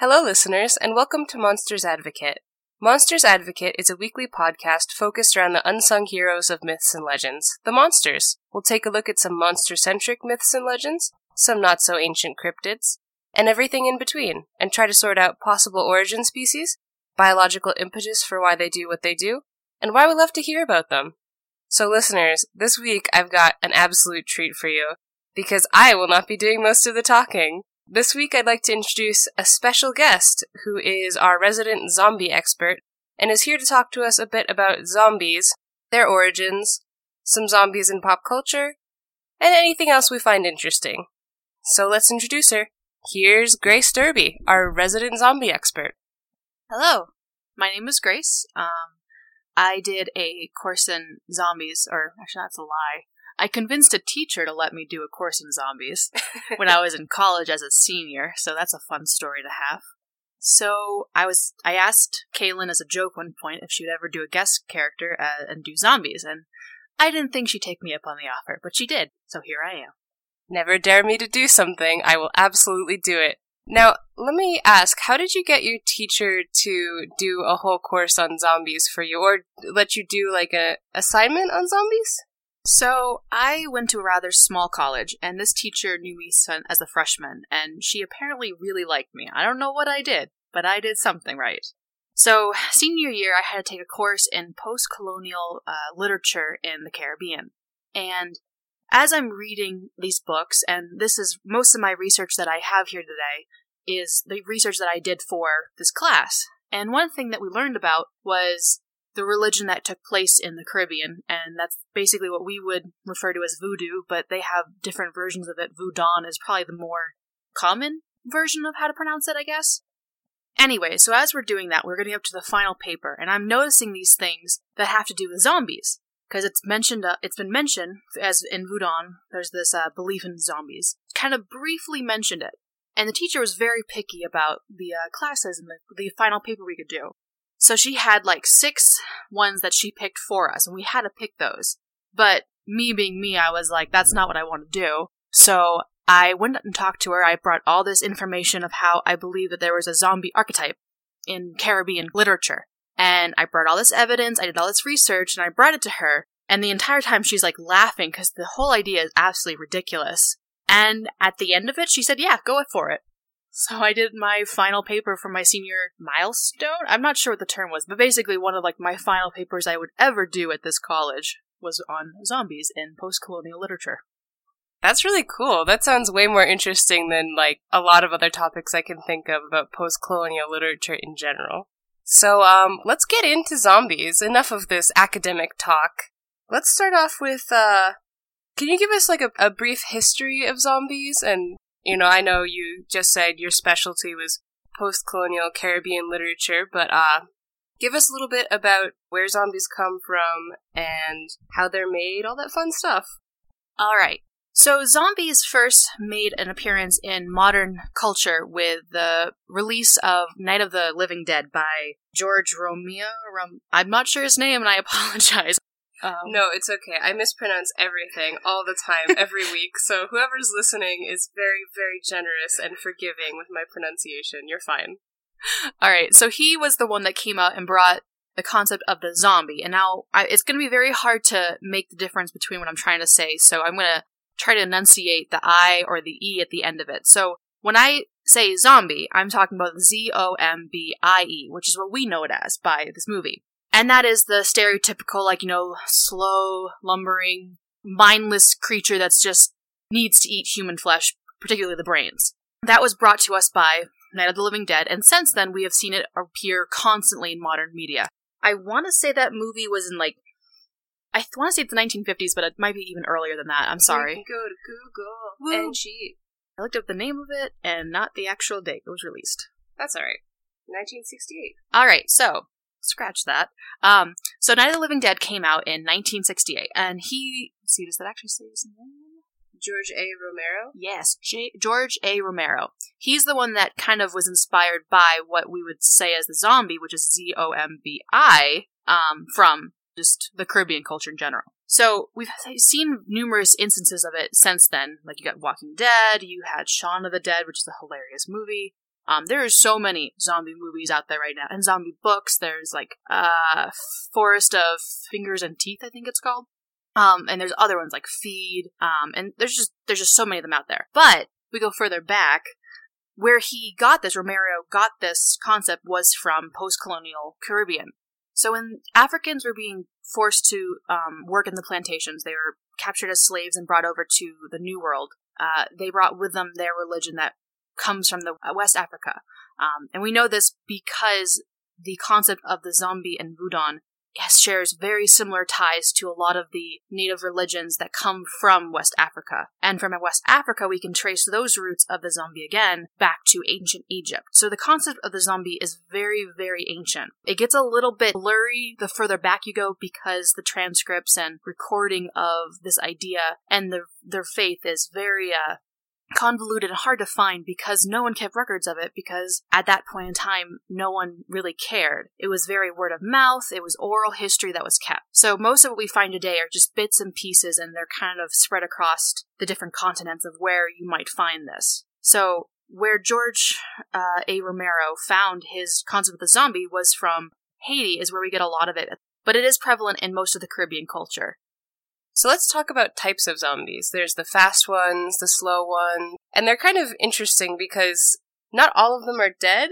Hello, listeners, and welcome to Monsters Advocate. Monsters Advocate is a weekly podcast focused around the unsung heroes of myths and legends, the monsters. We'll take a look at some monster-centric myths and legends, some not-so-ancient cryptids, and everything in between, and try to sort out possible origin species, biological impetus for why they do what they do, and why we love to hear about them. So, listeners, this week I've got an absolute treat for you, because I will not be doing most of the talking. This week, I'd like to introduce a special guest who is our resident zombie expert and is here to talk to us a bit about zombies, their origins, some zombies in pop culture, and anything else we find interesting. So let's introduce her. Here's Grace Derby, our resident zombie expert. Hello, my name is Grace. I did a course in zombies, or actually that's a lie. I convinced a teacher to let me do a course in zombies when I was in college as a senior, so that's a fun story to have. So I asked Kaylin as a joke one point if she would ever do a guest character and do zombies, and I didn't think she'd take me up on the offer, but she did, so here I am. Never dare me to do something. I will absolutely do it. Now, let me ask, how did you get your teacher to do a whole course on zombies for you, or let you do, like, an assignment on zombies? So I went to a rather small college, and this teacher knew me as a freshman, and she apparently really liked me. I don't know what I did, but I did something right. So senior year, I had to take a course in post-colonial literature in the Caribbean. And as I'm reading these books, and this is most of my research that I have here today, is the research that I did for this class. And one thing that we learned about was the religion that took place in the Caribbean, and that's basically what we would refer to as voodoo, but they have different versions of it. Voodoo is probably the more common version of how to pronounce it, I guess. Anyway, so as we're doing that, we're getting up to the final paper, and I'm noticing these things that have to do with zombies, because it's been mentioned, as in voodoo, there's this belief in zombies. Kind of briefly mentioned it, and the teacher was very picky about the classes and the final paper we could do. So she had like 6 ones that she picked for us, and we had to pick those. But me being me, I was like, that's not what I want to do. So I went and talked to her. I brought all this information of how I believe that there was a zombie archetype in Caribbean literature. And I brought all this evidence, I did all this research, and I brought it to her. And the entire time she's like laughing because the whole idea is absolutely ridiculous. And at the end of it, she said, yeah, go for it. So I did my final paper for my senior milestone. I'm not sure what the term was, but basically one of like my final papers I would ever do at this college was on zombies in post-colonial literature. That's really cool. That sounds way more interesting than like a lot of other topics I can think of about post-colonial literature in general. So let's get into zombies. Enough of this academic talk. Let's start off with, can you give us like a brief history of zombies? And you know, I know you just said your specialty was post-colonial Caribbean literature, but give us a little bit about where zombies come from and how they're made, all that fun stuff. All right. So zombies first made an appearance in modern culture with the release of Night of the Living Dead by George Romero. I'm not sure his name, and I apologize. No, it's okay. I mispronounce everything all the time, every week, so whoever's listening is very, very generous and forgiving with my pronunciation. You're fine. Alright, so he was the one that came out and brought the concept of the zombie, and now it's going to be very hard to make the difference between what I'm trying to say, so I'm going to try to enunciate the I or the E at the end of it. So when I say zombie, I'm talking about zombie, which is what we know it as by this movie. And that is the stereotypical, like, you know, slow, lumbering, mindless creature that's just needs to eat human flesh, particularly the brains. That was brought to us by Night of the Living Dead, and since then we have seen it appear constantly in modern media. I want to say that movie was in, like, I want to say it's the 1950s, but it might be even earlier than that. I'm sorry. You can go to Google and cheat. I looked up the name of it and not the actual date it was released. That's all right. 1968. All right, so scratch that. So Night of the Living Dead came out in 1968, and he, let's see, does that actually say his name? George A. Romero? Yes, George A. Romero. He's the one that kind of was inspired by what we would say as the zombie, which is zombie, from just the Caribbean culture in general. So we've seen numerous instances of it since then. Like you got Walking Dead, you had Shaun of the Dead, which is a hilarious movie. There are so many zombie movies out there right now, and zombie books. There's like Forest of Fingers and Teeth, I think it's called. And there's other ones like Feed. And there's just so many of them out there. But we go further back. Where he got this, Romero got this concept, was from post-colonial Caribbean. So when Africans were being forced to work in the plantations, they were captured as slaves and brought over to the New World. They brought with them their religion that comes from the West Africa. And we know this because the concept of the zombie and voodoo shares very similar ties to a lot of the native religions that come from West Africa. And from West Africa, we can trace those roots of the zombie again back to ancient Egypt. So the concept of the zombie is very, very ancient. It gets a little bit blurry the further back you go because the transcripts and recording of this idea and their faith is very convoluted and hard to find because no one kept records of it, because at that point in time no one really cared. It was very word of mouth, it was oral history that was kept. So most of what we find today are just bits and pieces, and they're kind of spread across the different continents of where you might find this. So where George A. Romero found his concept of the zombie was from Haiti, is where we get a lot of it, but it is prevalent in most of the Caribbean culture. So let's talk about types of zombies. There's the fast ones, the slow ones, and they're kind of interesting because not all of them are dead.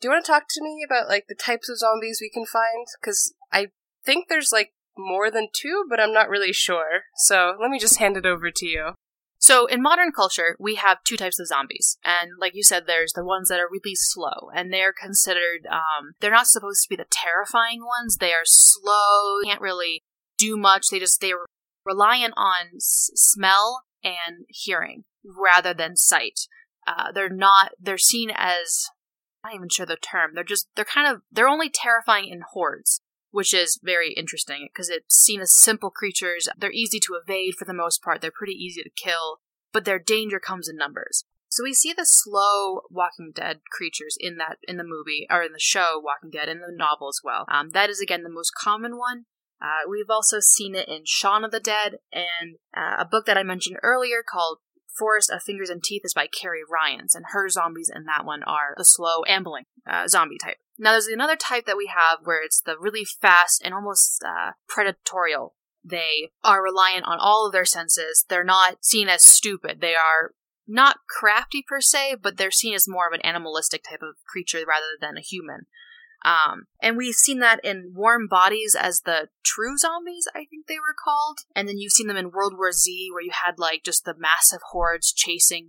Do you want to talk to me about like the types of zombies we can find? Because I think there's like more than two, but I'm not really sure. So let me just hand it over to you. So in modern culture, we have two types of zombies. And like you said, there's the ones that are really slow, and they're considered, they're not supposed to be the terrifying ones. They are slow, can't really do much. They're reliant on smell and hearing rather than sight. They're seen as, I'm not even sure the term, they're only terrifying in hordes, which is very interesting because it's seen as simple creatures. They're easy to evade for the most part. They're pretty easy to kill, but their danger comes in numbers. So we see the slow Walking Dead creatures in the movie, or in the show Walking Dead, in the novel as well. That is, again, the most common one. We've also seen it in Shaun of the Dead, and a book that I mentioned earlier called Forest of Fingers and Teeth is by Carrie Ryan, and her zombies in that one are the slow, ambling zombie type. Now, there's another type that we have where it's the really fast and almost predatorial. They are reliant on all of their senses. They're not seen as stupid. They are not crafty per se, but they're seen as more of an animalistic type of creature rather than a human. And we've seen that in Warm Bodies as the true zombies, I think they were called. And then you've seen them in World War Z, where you had like just the massive hordes chasing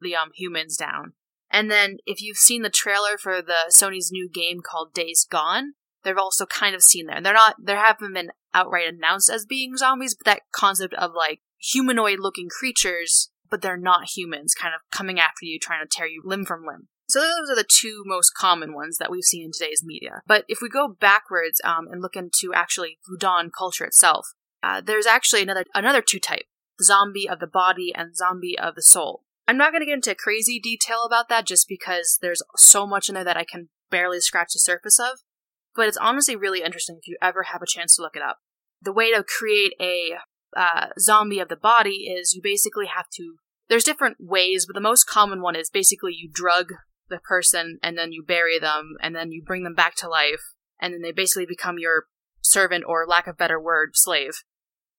the humans down. And then if you've seen the trailer for the Sony's new game called Days Gone, they've also kind of seen there. They haven't been outright announced as being zombies, but that concept of like humanoid looking creatures, but they're not humans, kind of coming after you, trying to tear you limb from limb. So those are the two most common ones that we've seen in today's media. But if we go backwards and look into actually voodoo culture itself, there's actually another two type, zombie of the body and zombie of the soul. I'm not going to get into crazy detail about that just because there's so much in there that I can barely scratch the surface of. But it's honestly really interesting if you ever have a chance to look it up. The way to create a zombie of the body is you basically have to... There's different ways, but the most common one is basically you drug the person, and then you bury them, and then you bring them back to life, and then they basically become your servant, or lack of better word, slave.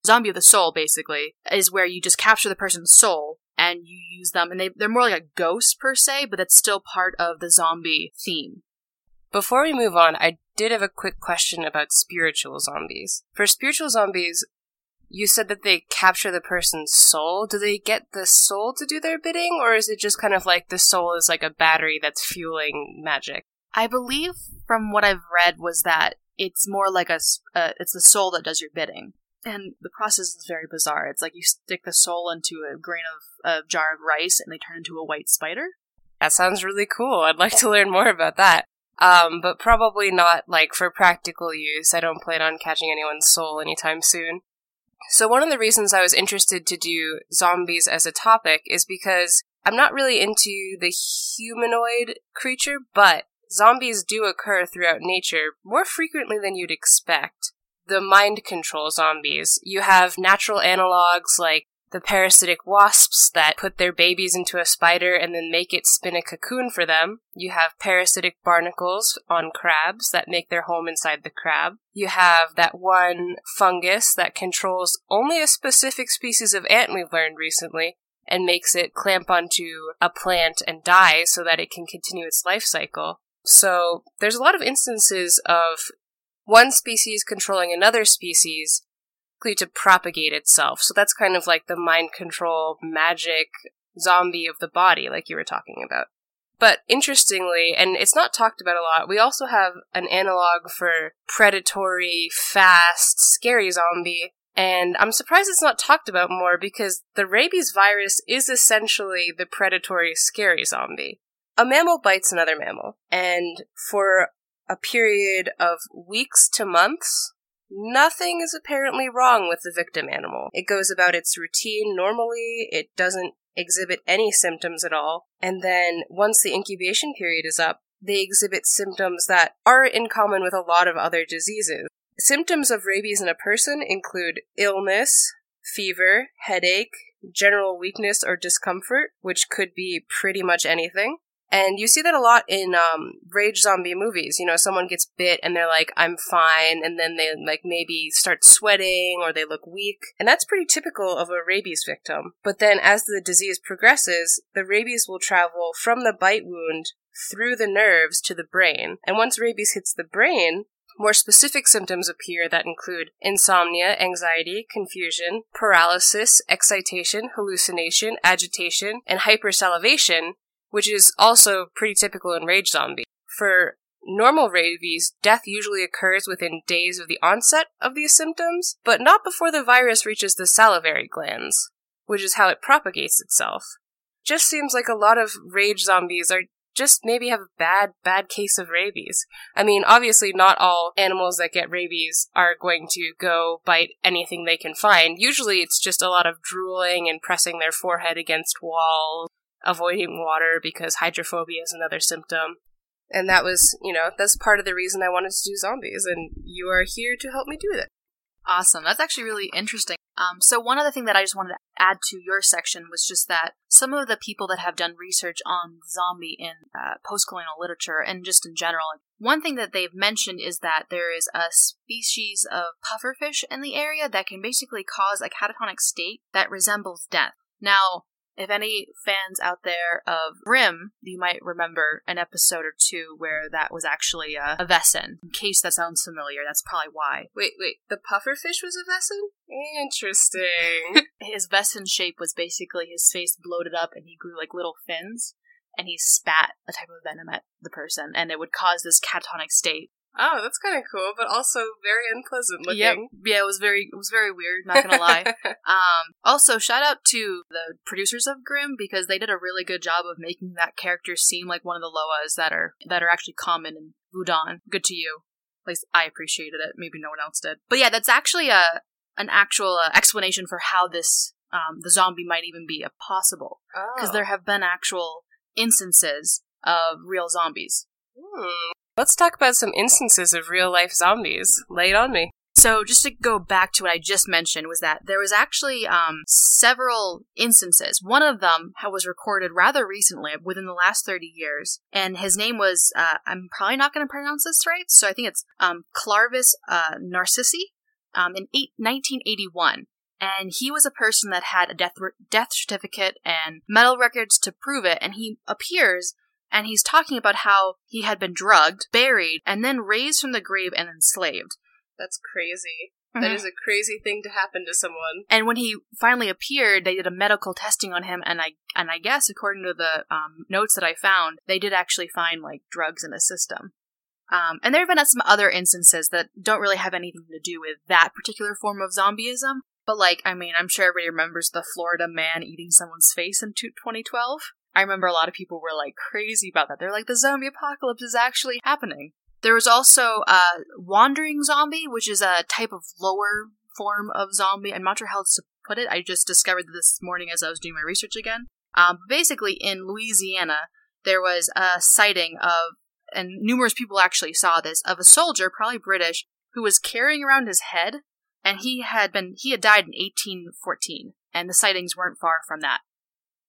Zombie of the soul, basically, is where you just capture the person's soul, and you use them, and they're more like a ghost, per se, but that's still part of the zombie theme. Before we move on, I did have a quick question about spiritual zombies. For spiritual zombies, you said that they capture the person's soul. Do they get the soul to do their bidding, or is it just kind of like the soul is like a battery that's fueling magic? I believe from what I've read was that it's more like it's the soul that does your bidding. And the process is very bizarre. It's like you stick the soul into a grain of a jar of rice and they turn into a white spider. That sounds really cool. I'd like to learn more about that. But probably not like for practical use. I don't plan on catching anyone's soul anytime soon. So one of the reasons I was interested to do zombies as a topic is because I'm not really into the humanoid creature, but zombies do occur throughout nature more frequently than you'd expect. The mind control zombies. You have natural analogs like the parasitic wasps that put their babies into a spider and then make it spin a cocoon for them. You have parasitic barnacles on crabs that make their home inside the crab. You have that one fungus that controls only a specific species of ant we've learned recently and makes it clamp onto a plant and die so that it can continue its life cycle. So there's a lot of instances of one species controlling another species to propagate itself. So that's kind of like the mind control magic zombie of the body, like you were talking about. But interestingly, and it's not talked about a lot, we also have an analog for predatory, fast, scary zombie. And I'm surprised it's not talked about more because the rabies virus is essentially the predatory, scary zombie. A mammal bites another mammal, and for a period of weeks to months, nothing is apparently wrong with the victim animal. It goes about its routine normally, it doesn't exhibit any symptoms at all, and then once the incubation period is up, they exhibit symptoms that are in common with a lot of other diseases. Symptoms of rabies in a person include illness, fever, headache, general weakness or discomfort, which could be pretty much anything. And you see that a lot in rage zombie movies. You know, someone gets bit and they're like, I'm fine. And then they like maybe start sweating or they look weak. And that's pretty typical of a rabies victim. But then as the disease progresses, the rabies will travel from the bite wound through the nerves to the brain. And once rabies hits the brain, more specific symptoms appear that include insomnia, anxiety, confusion, paralysis, excitation, hallucination, agitation, and hypersalivation, which is also pretty typical in rage zombie. For normal rabies, death usually occurs within days of the onset of these symptoms, but not before the virus reaches the salivary glands, which is how it propagates itself. Just seems like a lot of rage zombies are just maybe have a bad case of rabies. I mean, obviously not all animals that get rabies are going to go bite anything they can find. Usually it's just a lot of drooling and pressing their forehead against walls, avoiding water because hydrophobia is another symptom. And that was, you know, that's part of the reason I wanted to do zombies, and you are here to help me do that. Awesome. That's actually really interesting. So one other thing that I just wanted to add to your section was just that some of the people that have done research on zombie in post-colonial literature and just in general, one thing that they've mentioned is that there is a species of pufferfish in the area that can basically cause a catatonic state that resembles death. Now, if any fans out there of Grimm, you might remember an episode or two where that was actually a Vessin. In case that sounds familiar, that's probably why. Wait, the pufferfish was a Vessin? Interesting. His Vessin shape was basically his face bloated up and he grew like little fins, and he spat a type of venom at the person, and it would cause this catatonic state. Oh, that's kind of cool, but also very unpleasant looking. Yep. Yeah, it was very weird, not gonna lie. Also, shout out to the producers of Grimm, because they did a really good job of making that character seem like one of the Loas that are actually common in Voodoo. Good to you. At least I appreciated it. Maybe no one else did. But yeah, that's actually an actual explanation for how this the zombie might even be possible, because there have been actual instances of real zombies. Hmm. Let's talk about some instances of real-life zombies. Lay it on me. So just to go back to what I just mentioned was that there was actually several instances. One of them was recorded rather recently, within the last 30 years, and his name was, I'm probably not going to pronounce this right, so I think it's Clarvis Narcissi in 1981. And he was a person that had a death certificate and medical records to prove it, and he appears... And he's talking about how he had been drugged, buried, and then raised from the grave and enslaved. That's crazy. Mm-hmm. That is a crazy thing to happen to someone. And when he finally appeared, they did a medical testing on him, and I guess, according to the notes that I found, they did actually find, like, drugs in his system. And there have been some other instances that don't really have anything to do with that particular form of zombieism. But, like, I mean, I'm sure everybody remembers the Florida man eating someone's face in 2012. I remember a lot of people were, like, crazy about that. They're like, the zombie apocalypse is actually happening. There was also wandering zombie, which is a type of lower form of zombie. I'm not sure how else to put it. I just discovered this morning as I was doing my research again. Basically, in Louisiana, there was a sighting of, and numerous people actually saw this, of a soldier, probably British, who was carrying around his head, and he had died in 1814. and the sightings weren't far from that.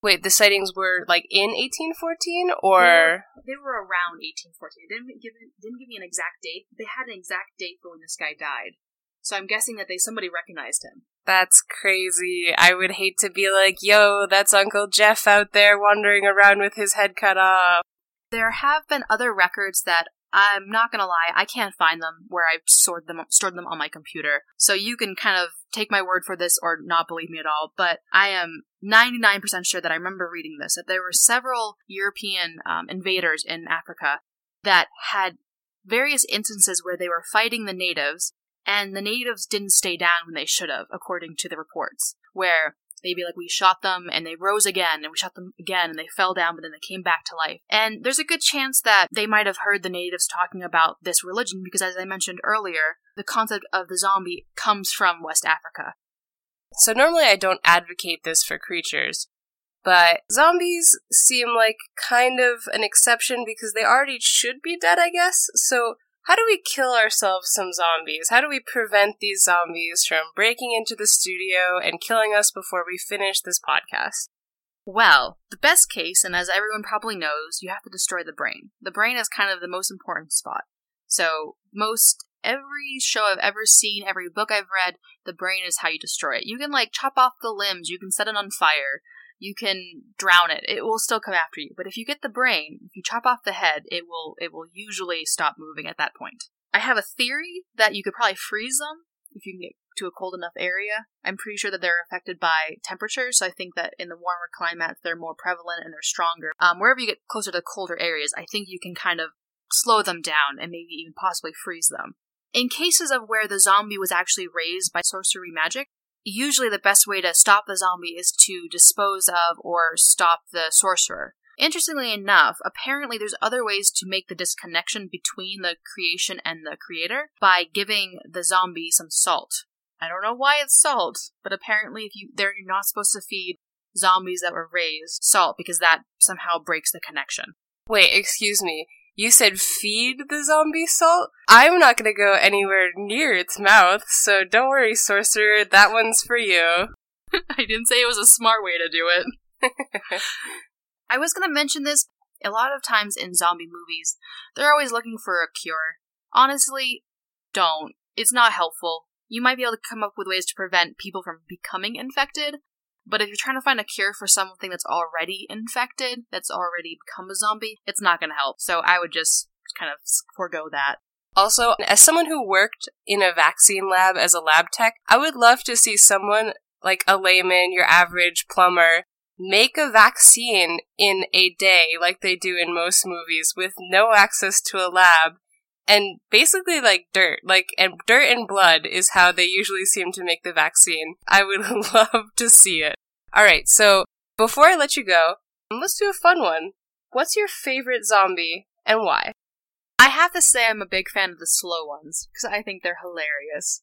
Wait, the sightings were, like, in 1814, or...? They were around 1814. It didn't give me an exact date. They had an exact date for when this guy died. So I'm guessing that somebody recognized him. That's crazy. I would hate to be like, yo, that's Uncle Jeff out there wandering around with his head cut off. There have been other records that, I'm not going to lie, I can't find them where I've stored them on my computer. So you can kind of take my word for this or not believe me at all, but I am 99% sure that I remember reading this, that there were several European invaders in Africa that had various instances where they were fighting the natives, and the natives didn't stay down when they should have, according to the reports, where they'd be like, we shot them, and they rose again, and we shot them again, and they fell down, but then they came back to life. And there's a good chance that they might have heard the natives talking about this religion, because as I mentioned earlier, the concept of the zombie comes from West Africa. So normally I don't advocate this for creatures, but zombies seem like kind of an exception because they already should be dead, I guess. So how do we kill ourselves some zombies? How do we prevent these zombies from breaking into the studio and killing us before we finish this podcast? Well, the best case, and as everyone probably knows, you have to destroy the brain. The brain is kind of the most important spot. So every show I've ever seen, every book I've read, the brain is how you destroy it. You can, chop off the limbs, you can set it on fire, you can drown it. It will still come after you. But if you get the brain, if you chop off the head, it will usually stop moving at that point. I have a theory that you could probably freeze them if you can get to a cold enough area. I'm pretty sure that they're affected by temperature, so I think that in the warmer climates, they're more prevalent and they're stronger. Wherever you get closer to colder areas, I think you can kind of slow them down and maybe even possibly freeze them. In cases of where the zombie was actually raised by sorcery magic, usually the best way to stop the zombie is to dispose of or stop the sorcerer. Interestingly enough, apparently there's other ways to make the disconnection between the creation and the creator by giving the zombie some salt. I don't know why it's salt, but apparently you're not supposed to feed zombies that were raised salt because that somehow breaks the connection. Wait, excuse me. You said feed the zombie salt? I'm not going to go anywhere near its mouth, so don't worry, sorcerer, that one's for you. I didn't say it was a smart way to do it. I was going to mention this. A lot of times in zombie movies, they're always looking for a cure. Honestly, don't. It's not helpful. You might be able to come up with ways to prevent people from becoming infected, but if you're trying to find a cure for something that's already infected, that's already become a zombie, it's not going to help. So I would just kind of forego that. Also, as someone who worked in a vaccine lab as a lab tech, I would love to see someone like a layman, your average plumber, make a vaccine in a day like they do in most movies with no access to a lab. And basically, dirt and blood is how they usually seem to make the vaccine. I would love to see it. All right, so before I let you go, let's do a fun one. What's your favorite zombie and why? I have to say I'm a big fan of the slow ones because I think they're hilarious.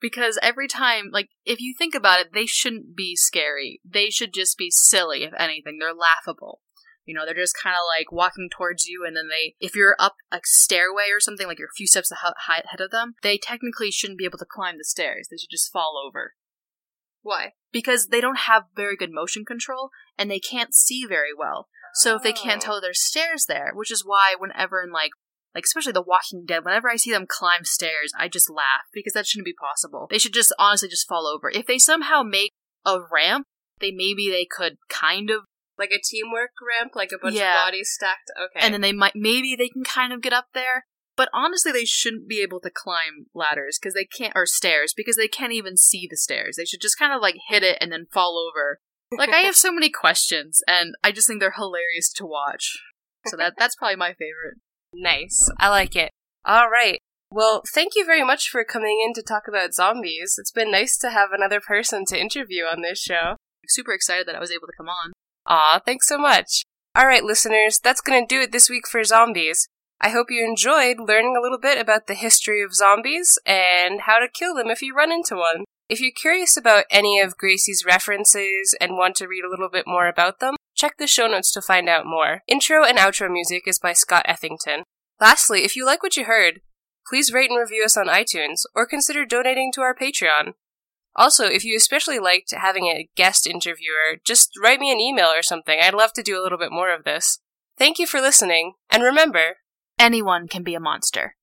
Because every time, if you think about it, they shouldn't be scary. They should just be silly, if anything. They're laughable. You know, they're just kind of walking towards you, and then if you're up a stairway or something, you're a few steps ahead of them, they technically shouldn't be able to climb the stairs. They should just fall over. Why? Because they don't have very good motion control, and they can't see very well. Oh. So if they can't tell there's stairs there, which is why whenever in especially The Walking Dead, whenever I see them climb stairs, I just laugh, because that shouldn't be possible. They should just honestly just fall over. If they somehow make a ramp, they could kind of a teamwork ramp, a bunch of bodies stacked. Okay. And then maybe they can kind of get up there. But honestly, they shouldn't be able to climb ladders because they can't, or stairs, because they can't even see the stairs. They should just kind of hit it and then fall over. I have so many questions, and I just think they're hilarious to watch. So that's probably my favorite. Nice. I like it. All right. Well, thank you very much for coming in to talk about zombies. It's been nice to have another person to interview on this show. I'm super excited that I was able to come on. Aw, thanks so much. All right, listeners, that's going to do it this week for zombies. I hope you enjoyed learning a little bit about the history of zombies and how to kill them if you run into one. If you're curious about any of Gracie's references and want to read a little bit more about them, check the show notes to find out more. Intro and outro music is by Scott Ethington. Lastly, if you like what you heard, please rate and review us on iTunes or consider donating to our Patreon. Also, if you especially liked having a guest interviewer, just write me an email or something. I'd love to do a little bit more of this. Thank you for listening, and remember, anyone can be a monster.